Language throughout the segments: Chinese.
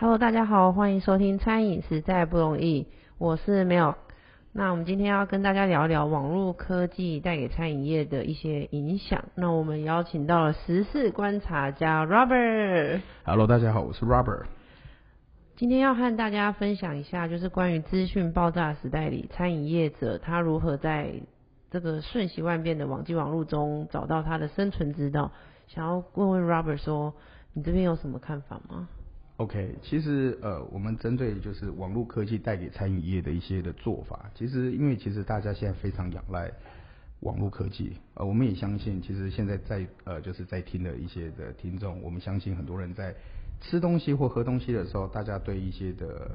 Hello， 大家好，欢迎收听餐饮实在不容易，我是 Milk。那我们今天要跟大家聊一聊网络科技带给餐饮业的一些影响。那我们邀请到了时事观察家 Robert。Hello， 大家好，我是 Robert。今天要和大家分享一下，就是关于资讯爆炸时代里，餐饮业者他如何在这个瞬息万变的网际网络中找到他的生存之道。想要问问 Robert 说，你这边有什么看法吗？OK， 其实我们针对就是网络科技带给餐饮业的一些的做法，因为大家现在非常仰赖网络科技，我们也相信，其实现在在听的一些的听众，我们相信很多人在吃东西或喝东西的时候，大家对一些的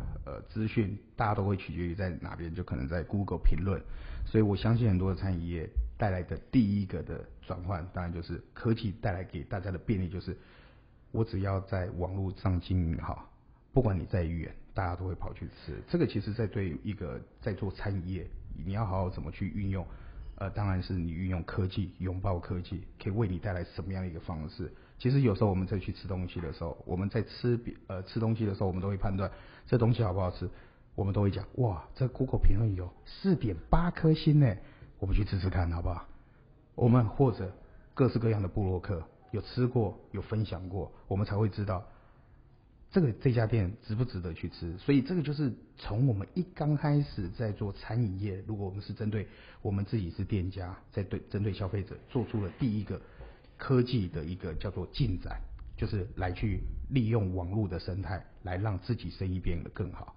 资讯，大家都会取决于在哪边，就可能在 Google 评论，所以我相信很多的餐饮业带来的第一个的转换，当然就是科技带来给大家的便利，就是我只要在网络上经营好，不管你在远，大家都会跑去吃。这个其实在对一个在做餐饮业，你要好好怎么去运用，当然是你运用科技，拥抱科技，可以为你带来什么样的一个方式。其实有时候我们在去吃东西的时候，我们在吃东西的时候，我们都会判断这东西好不好吃，我们都会讲哇，这 Google 评论有 4.8 颗星耶，我们去吃吃看好不好？我们或者各式各样的部落客。有吃过，有分享过，我们才会知道这家店值不值得去吃。所以这个就是从我们一刚开始在做餐饮业，如果我们是针对我们自己是店家，在针对消费者做出了第一个科技的一个叫做进展，就是来去利用网络的生态来让自己生意变得更好。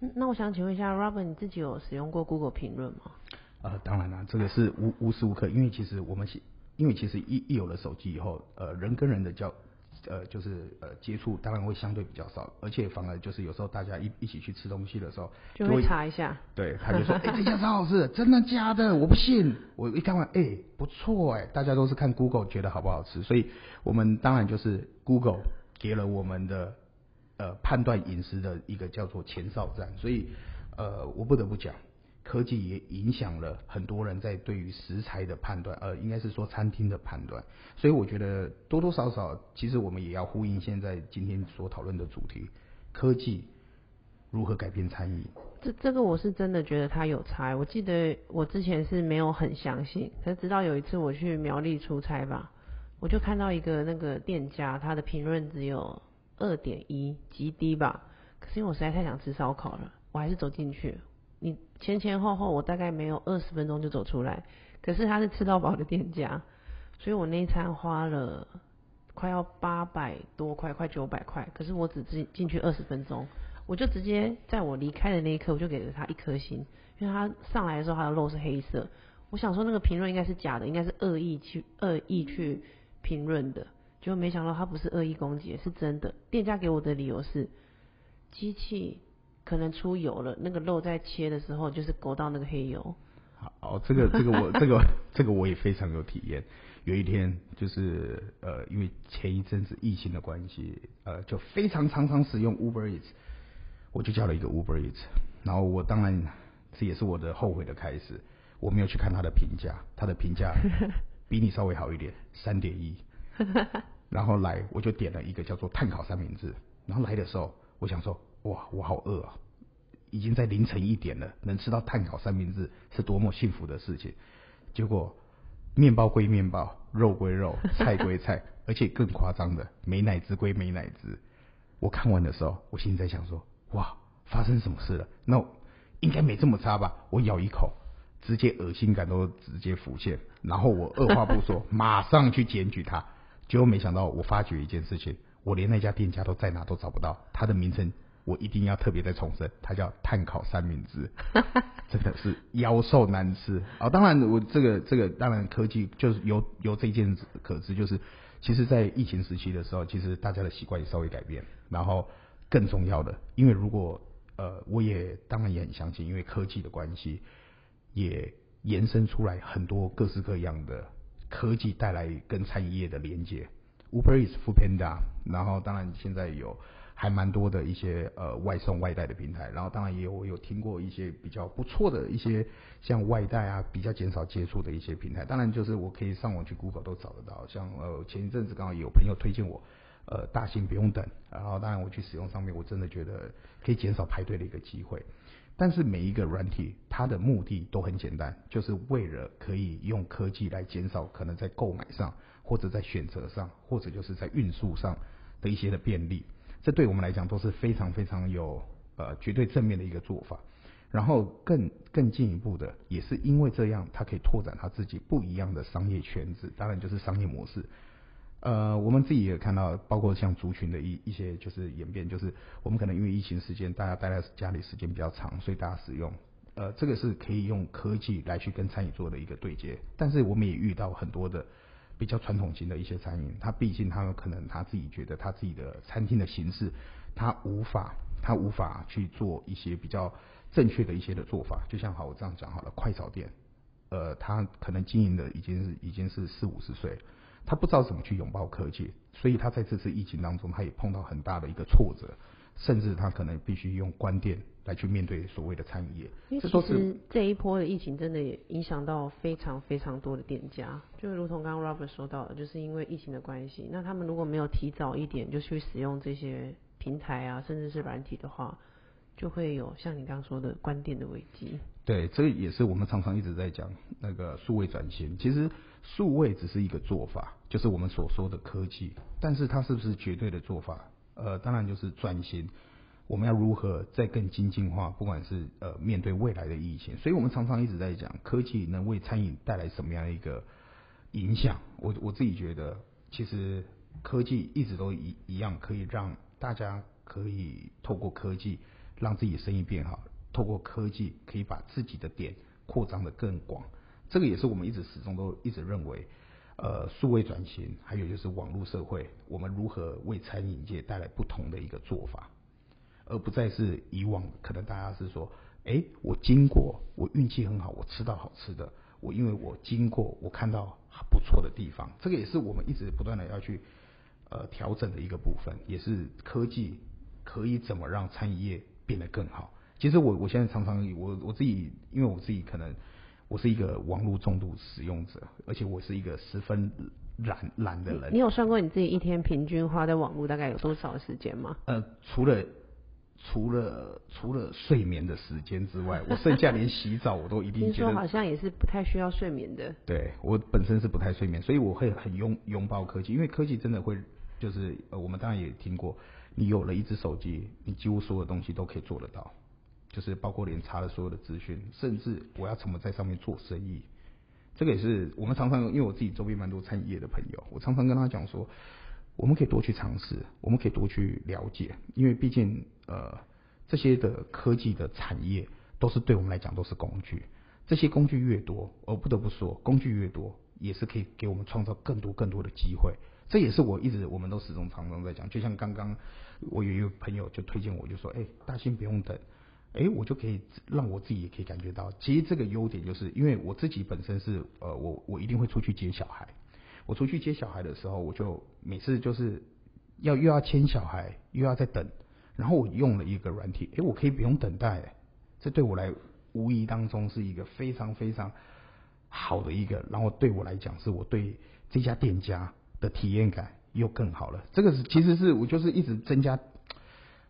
那我想请问一下 Robert， 你自己有使用过 Google 评论吗？当然啦，这个是无时无刻，因为其实我们因为其实一有了手机以后，人跟人的接触当然会相对比较少，而且反而就是有时候大家一起去吃东西的时候，就会查一下，对，他就说，这家超好吃，真的假的？我不信，我一看完，不错大家都是看 Google 觉得好不好吃，所以我们当然就是 Google 给了我们的判断饮食的一个叫做前哨站，所以我不得不讲。科技也影响了很多人在对于食材的判断，应该是说餐厅的判断，所以我觉得多多少少，其实我们也要呼应现在今天所讨论的主题，科技如何改变餐饮。这个我是真的觉得它有差，我记得我之前是没有很相信，可是直到有一次我去苗栗出差吧，我就看到一个那个店家，他的评论只有 2.1 极低吧，可是因为我实在太想吃烧烤了，我还是走进去。你前后我大概没有20分钟就走出来，可是他是吃到饱的店家，所以我那一餐花了快要800多块，快900块，可是我只进去20分钟，我就直接在我离开的那一刻，我就给了他1颗星，因为他上来的时候他的肉是黑色，我想说那个评论应该是假的，应该是恶意去评论的，结果没想到他不是恶意攻击，是真的。店家给我的理由是机器。可能出油了，那个肉在切的时候就是勾到那个黑油。好，这个我也非常有体验。有一天就是因为前一阵子疫情的关系，就非常常使用 Uber Eats， 我就叫了一个 Uber Eats， 然后我当然这也是我的后悔的开始，我没有去看他的评价，他的评价比你稍微好一点， 3.1， 然后来我就点了一个叫做碳烤三明治，然后来的时候我想说。哇，我好饿啊！已经在凌晨1点了，能吃到碳烤三明治是多么幸福的事情。结果面包归面包，肉归肉，菜归菜，而且更夸张的，美乃滋归美乃滋。我看完的时候，我心里在想说：哇，发生什么事了？那应该没这么差吧？我咬一口，直接恶心感都直接浮现，然后我二话不说，马上去检举他。结果没想到，我发觉一件事情，我连那家店家都在哪都找不到，他的名称。我一定要特别再重申，它叫碳烤三明治，真的是妖兽难吃啊、哦！当然，我这个当然科技就是由这件可知，就是其实，在疫情时期的时候，其实大家的习惯也稍微改变。然后更重要的，因为如果我也当然也很相信，因为科技的关系，也延伸出来很多各式各样的科技带来跟餐饮业的连接 ，Uber Eats、Foodpanda， 然后当然现在有。还蛮多的一些外送外带的平台，然后当然也有听过一些比较不错的一些像外带啊，比较减少接触的一些平台。当然就是我可以上网去 Google 都找得到，像前一阵子刚好有朋友推荐我大型不用等，然后当然我去使用上面，我真的觉得可以减少排队的一个机会。但是每一个软体它的目的都很简单，就是为了可以用科技来减少可能在购买上，或者在选择上，或者就是在运输上的一些的便利，这对我们来讲都是非常非常有绝对正面的一个做法。然后更进一步的，也是因为这样，它可以拓展它自己不一样的商业圈子，当然就是商业模式。我们自己也看到，包括像族群的一些就是演变，就是我们可能因为疫情时间，大家待在家里时间比较长，所以大家使用这个是可以用科技来去跟餐饮做的一个对接。但是我们也遇到很多的比较传统型的一些餐饮，它毕竟它有可能他自己觉得他自己的餐厅的形式，他无法去做一些比较正确的一些的做法。就像好，我这样讲好了，快炒店，他可能经营的已经是40-50岁了。他不知道怎么去拥抱科技，所以他在这次疫情当中，他也碰到很大的一个挫折，甚至他可能必须用关店来去面对所谓的餐饮业。因为其实这一波的疫情真的也影响到非常非常多的店家，就如同刚刚 Robert 说到的，就是因为疫情的关系，那他们如果没有提早一点就去使用这些平台啊，甚至是软体的话，就会有像你刚刚说的关店的危机。对，这也是我们常常一直在讲那个数位转型。其实数位只是一个做法，就是我们所说的科技，但是它是不是绝对的做法？当然就是转型，我们要如何再更精进化？不管是面对未来的疫情，所以我们常常一直在讲科技能为餐饮带来什么样的一个影响。我自己觉得，其实科技一直都一样，可以让大家可以透过科技让自己的生意变好，透过科技可以把自己的点扩张得更广。这个也是我们一直始终都一直认为，数位转型，还有就是网络社会，我们如何为餐饮界带来不同的一个做法，而不再是以往可能大家是说，我经过，我运气很好，我吃到好吃的，我因为我经过，我看到不错的地方。这个也是我们一直不断的要去调整的一个部分，也是科技可以怎么让餐饮业变得更好。其实我现在常常我自己，因为我自己可能我是一个网络重度使用者，而且我是一个十分懒的人。你有算过你自己一天平均花在网络大概有多少的时间吗？除了睡眠的时间之外，我剩下连洗澡我都一定觉得。听说好像也是不太需要睡眠的。对，我本身是不太睡眠，所以我会很拥抱科技，因为科技真的会就是我们当然也听过，你有了一只手机，你几乎所有东西都可以做得到，就是包括连查了所有的资讯，甚至我要怎么在上面做生意。这个也是我们常常，因为我自己周边蛮多餐饮业的朋友，我常常跟他讲说，我们可以多去尝试，我们可以多去了解，因为毕竟这些的科技的产业都是对我们来讲都是工具，这些工具越多，我不得不说工具越多也是可以给我们创造更多的机会。这也是我们都始终常在讲，就像刚刚我有一个朋友就推荐我，就说大兴不用等，我就可以让我自己也可以感觉到，其实这个优点就是因为我自己本身是我一定会出去接小孩，我出去接小孩的时候，我就每次就是又要牵小孩，又要再等，然后我用了一个软体，我可以不用等待，这对我来无疑当中是一个非常非常好的一个，然后对我来讲是我对这家店家的体验感又更好了。这个是其实是我就是一直增加，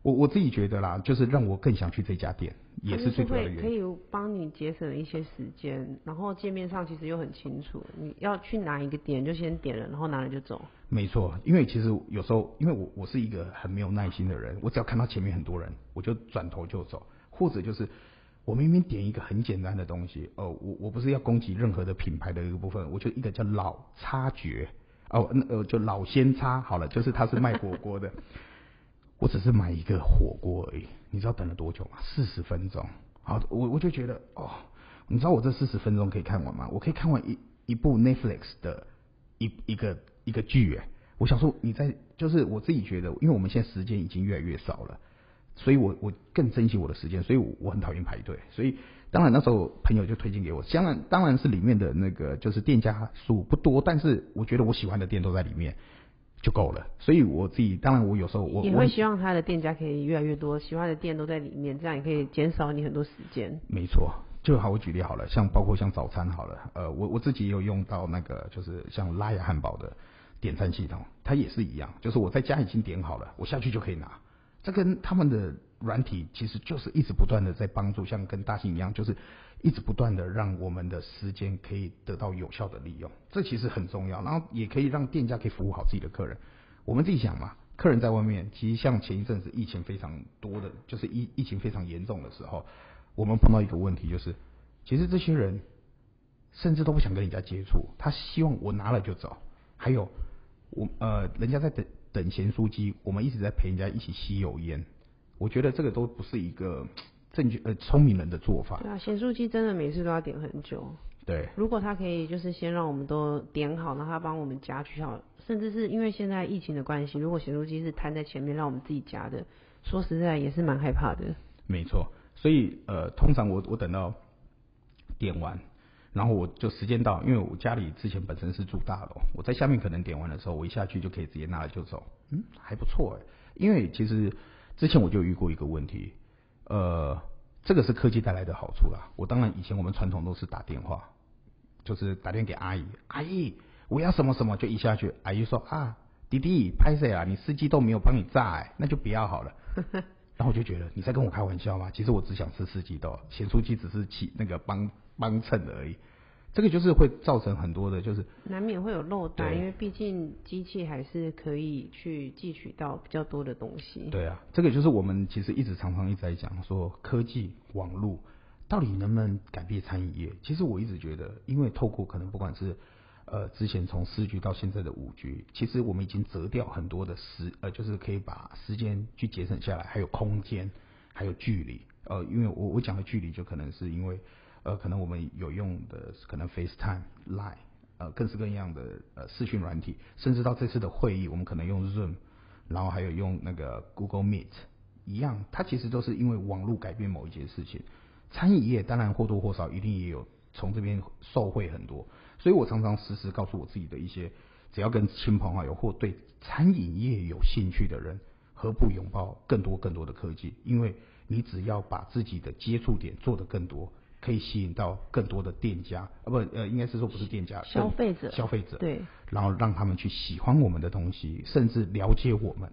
我自己觉得啦，就是让我更想去这家店，也是最主要的原因。可以帮你节省一些时间，然后界面上其实又很清楚，你要去哪一个点就先点了，然后拿了就走。没错，因为其实有时候，因为我是一个很没有耐心的人，我只要看到前面很多人，我就转头就走，或者就是我明明点一个很简单的东西，我不是要攻击任何的品牌的一个部分，我就一个叫老叉绝。就老鲜叉好了，就是他是卖火锅的，我只是买一个火锅而已，你知道等了多久吗？40分钟。好，我就觉得你知道我这40分钟可以看完吗？我可以看完一部 Netflix 的一个剧耶。我想说你在就是我自己觉得，因为我们现在时间已经越来越少了，所以我更珍惜我的时间，所以我很讨厌排队，所以当然那时候朋友就推荐给我，当然是里面的那个就是店家数不多，但是我觉得我喜欢的店都在里面就够了，所以我自己当然我有时候我也会希望他的店家可以越来越多，喜欢的店都在里面，这样也可以减少你很多时间。没错，就好我举例好了，像包括像早餐好了，我自己也有用到那个就是像拉雅汉堡的，点餐系统，它也是一样，就是我在家已经点好了，我下去就可以拿。这跟他们的软体其实就是一直不断的在帮助，像跟大型一样，就是一直不断的让我们的时间可以得到有效的利用，这其实很重要，然后也可以让店家可以服务好自己的客人。我们自己想嘛，客人在外面，其实像前一阵子疫情非常多的，就是 疫情非常严重的时候，我们碰到一个问题，就是其实这些人甚至都不想跟人家接触，他希望我拿了就走。还有我人家在等咸酥鸡，我们一直在陪人家一起吸油烟，我觉得这个都不是一个正确聪明人的做法。对啊，咸酥鸡真的每次都要点很久。对，如果他可以就是先让我们都点好，然后他帮我们夹取好，甚至是因为现在疫情的关系，如果咸酥鸡是摊在前面让我们自己夹的，说实在也是蛮害怕的。没错，所以通常我等到点完，然后我就时间到，因为我家里之前本身是住大楼，我在下面可能点完的时候，我一下去就可以直接拿了就走，还不错耶。因为其实之前我就遇过一个问题，这个是科技带来的好处啦。我当然以前我们传统都是打电话，就是打电话给阿姨，阿姨我要什么什么，就一下去，阿姨说啊弟弟不好意思啊，你司机都没有帮你炸耶，那就不要好了。然后我就觉得你在跟我开玩笑吗？其实我只想吃四季豆，咸酥鸡只是起那个帮衬而已。这个就是会造成很多的，就是难免会有漏单，因为毕竟机器还是可以去汲取到比较多的东西。对啊，这个就是我们其实一直常一直在讲说科技网络到底能不能改变餐饮业。其实我一直觉得，因为透过可能不管是之前从4G 到现在的 5G， 其实我们已经折掉很多的就是可以把时间去节省下来，还有空间，还有距离。因为我讲的距离，就可能是因为可能我们有用的可能 FaceTime、Line， 更是各样的视讯软体，甚至到这次的会议，我们可能用 Zoom， 然后还有用那个 Google Meet 一样，它其实都是因为网络改变某一件事情。餐饮业当然或多或少一定也有从这边受惠很多，所以我常常时告诉我自己的一些，只要跟亲朋好友或对餐饮业有兴趣的人，何不拥抱更多的科技？因为你只要把自己的接触点做得更多，可以吸引到更多的店家，应该是说不是店家，消费者，对，然后让他们去喜欢我们的东西，甚至了解我们。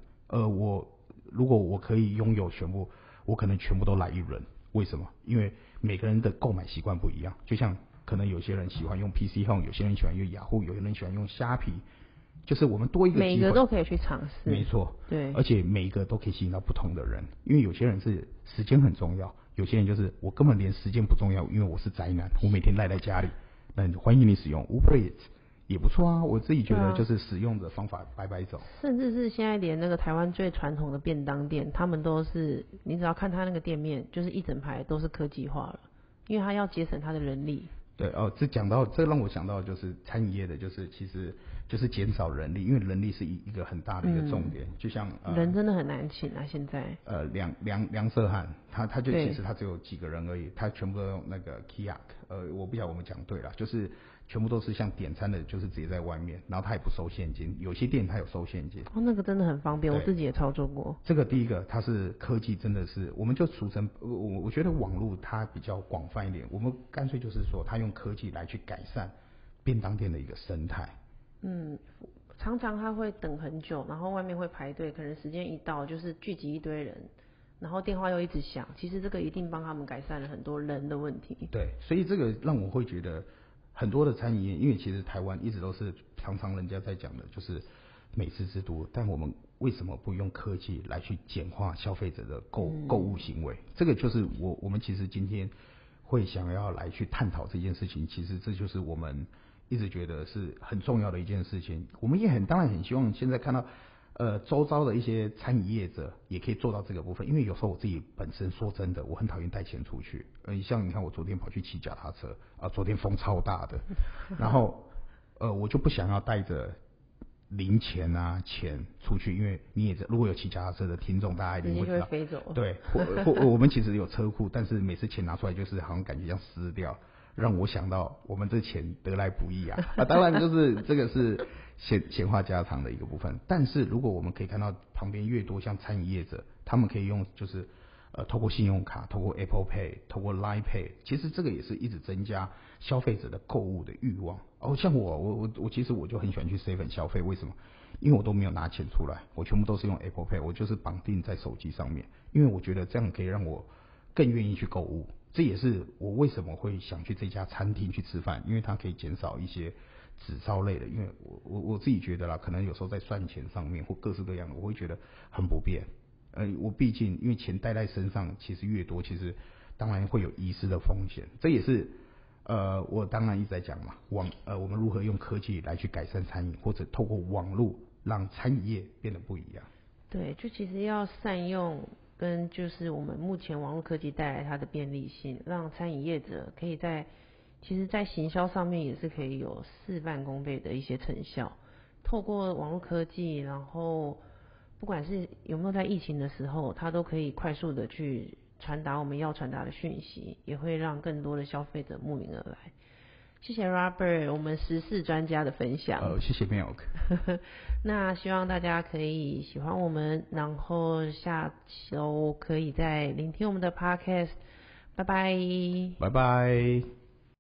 如果我可以拥有全部，我可能全部都来一轮。为什么？因为每个人的购买习惯不一样，就像可能有些人喜欢用 PC Home， 有些人喜欢用 Yahoo， 有些人喜欢用虾皮，就是我们多一个机会，每个都可以去尝试。没错，对，而且每一个都可以吸引到不同的人，因为有些人是时间很重要，有些人就是我根本连时间不重要，因为我是宅男，我每天赖在家里。那欢迎你使用 Uber Eats， 也不错啊，我自己觉得就是使用的方法白白走。甚至是现在连那个台湾最传统的便当店，他们都是你只要看他那个店面，就是一整排都是科技化了，因为他要节省他的人力。对哦，这讲到这让我想到就是餐饮业的，就是其实就是减少人力，因为人力是一个很大的一个重点。就像人真的很难请啊，现在梁社汉他就其实他只有几个人而已，他全部都用那个 KIAK， 我不晓得我们讲对了，就是全部都是像点餐的，就是直接在外面，然后他也不收现金，有些店他有收现金。哦，那个真的很方便，我自己也操作过。这个第一个，它是科技，真的是我们就俗称，我觉得网络它比较广泛一点，我们干脆就是说，它用科技来去改善便当店的一个生态。嗯，常常他会等很久，然后外面会排队，可能时间一到就是聚集一堆人。然后电话又一直响，其实这个一定帮他们改善了很多人的问题。对，所以这个让我会觉得很多的餐饮业，因为其实台湾一直都是常常人家在讲的就是美食之都，但我们为什么不用科技来去简化消费者的购物行为？这个就是我们其实今天会想要来去探讨这件事情，其实这就是我们一直觉得是很重要的一件事情。我们也当然很希望现在看到周遭的一些餐饮业者也可以做到这个部分，因为有时候我自己本身说真的，我很讨厌带钱出去。像你看，我昨天跑去骑脚踏车啊，昨天风超大的，然后我就不想要带着零钱啊钱出去，因为你也如果有骑脚踏车的听众，大家一定会知道，飞走。对，我们其实有车库，但是每次钱拿出来就是好像感觉像撕掉。让我想到我们这钱得来不易啊，当然就是这个是闲话家常的一个部分。但是如果我们可以看到旁边越多像餐饮业者，他们可以用就是透过信用卡，透过 Apple Pay， 透过 Line Pay， 其实这个也是一直增加消费者的购物的欲望。哦，像我其实我就很喜欢去 Save On 消费，为什么？因为我都没有拿钱出来，我全部都是用 Apple Pay， 我就是绑定在手机上面，因为我觉得这样可以让我更愿意去购物。这也是我为什么会想去这家餐厅去吃饭，因为它可以减少一些纸钞类的，因为我自己觉得啦，可能有时候在算钱上面或各式各样的，我会觉得很不便。我毕竟因为钱带在身上，其实越多，其实当然会有遗失的风险。这也是我当然一直在讲嘛，我们如何用科技来去改善餐饮，或者透过网络让餐饮业变得不一样。对，就其实要善用。跟就是我们目前网络科技带来它的便利性，让餐饮业者可以在行销上面也是可以有事半功倍的一些成效。透过网络科技，然后不管是有没有在疫情的时候，它都可以快速的去传达我们要传达的讯息，也会让更多的消费者慕名而来。谢谢 Robert 我们时事专家的分享。谢谢 Milk 那希望大家可以喜欢我们，然后下周可以再聆听我们的 podcast。 拜拜。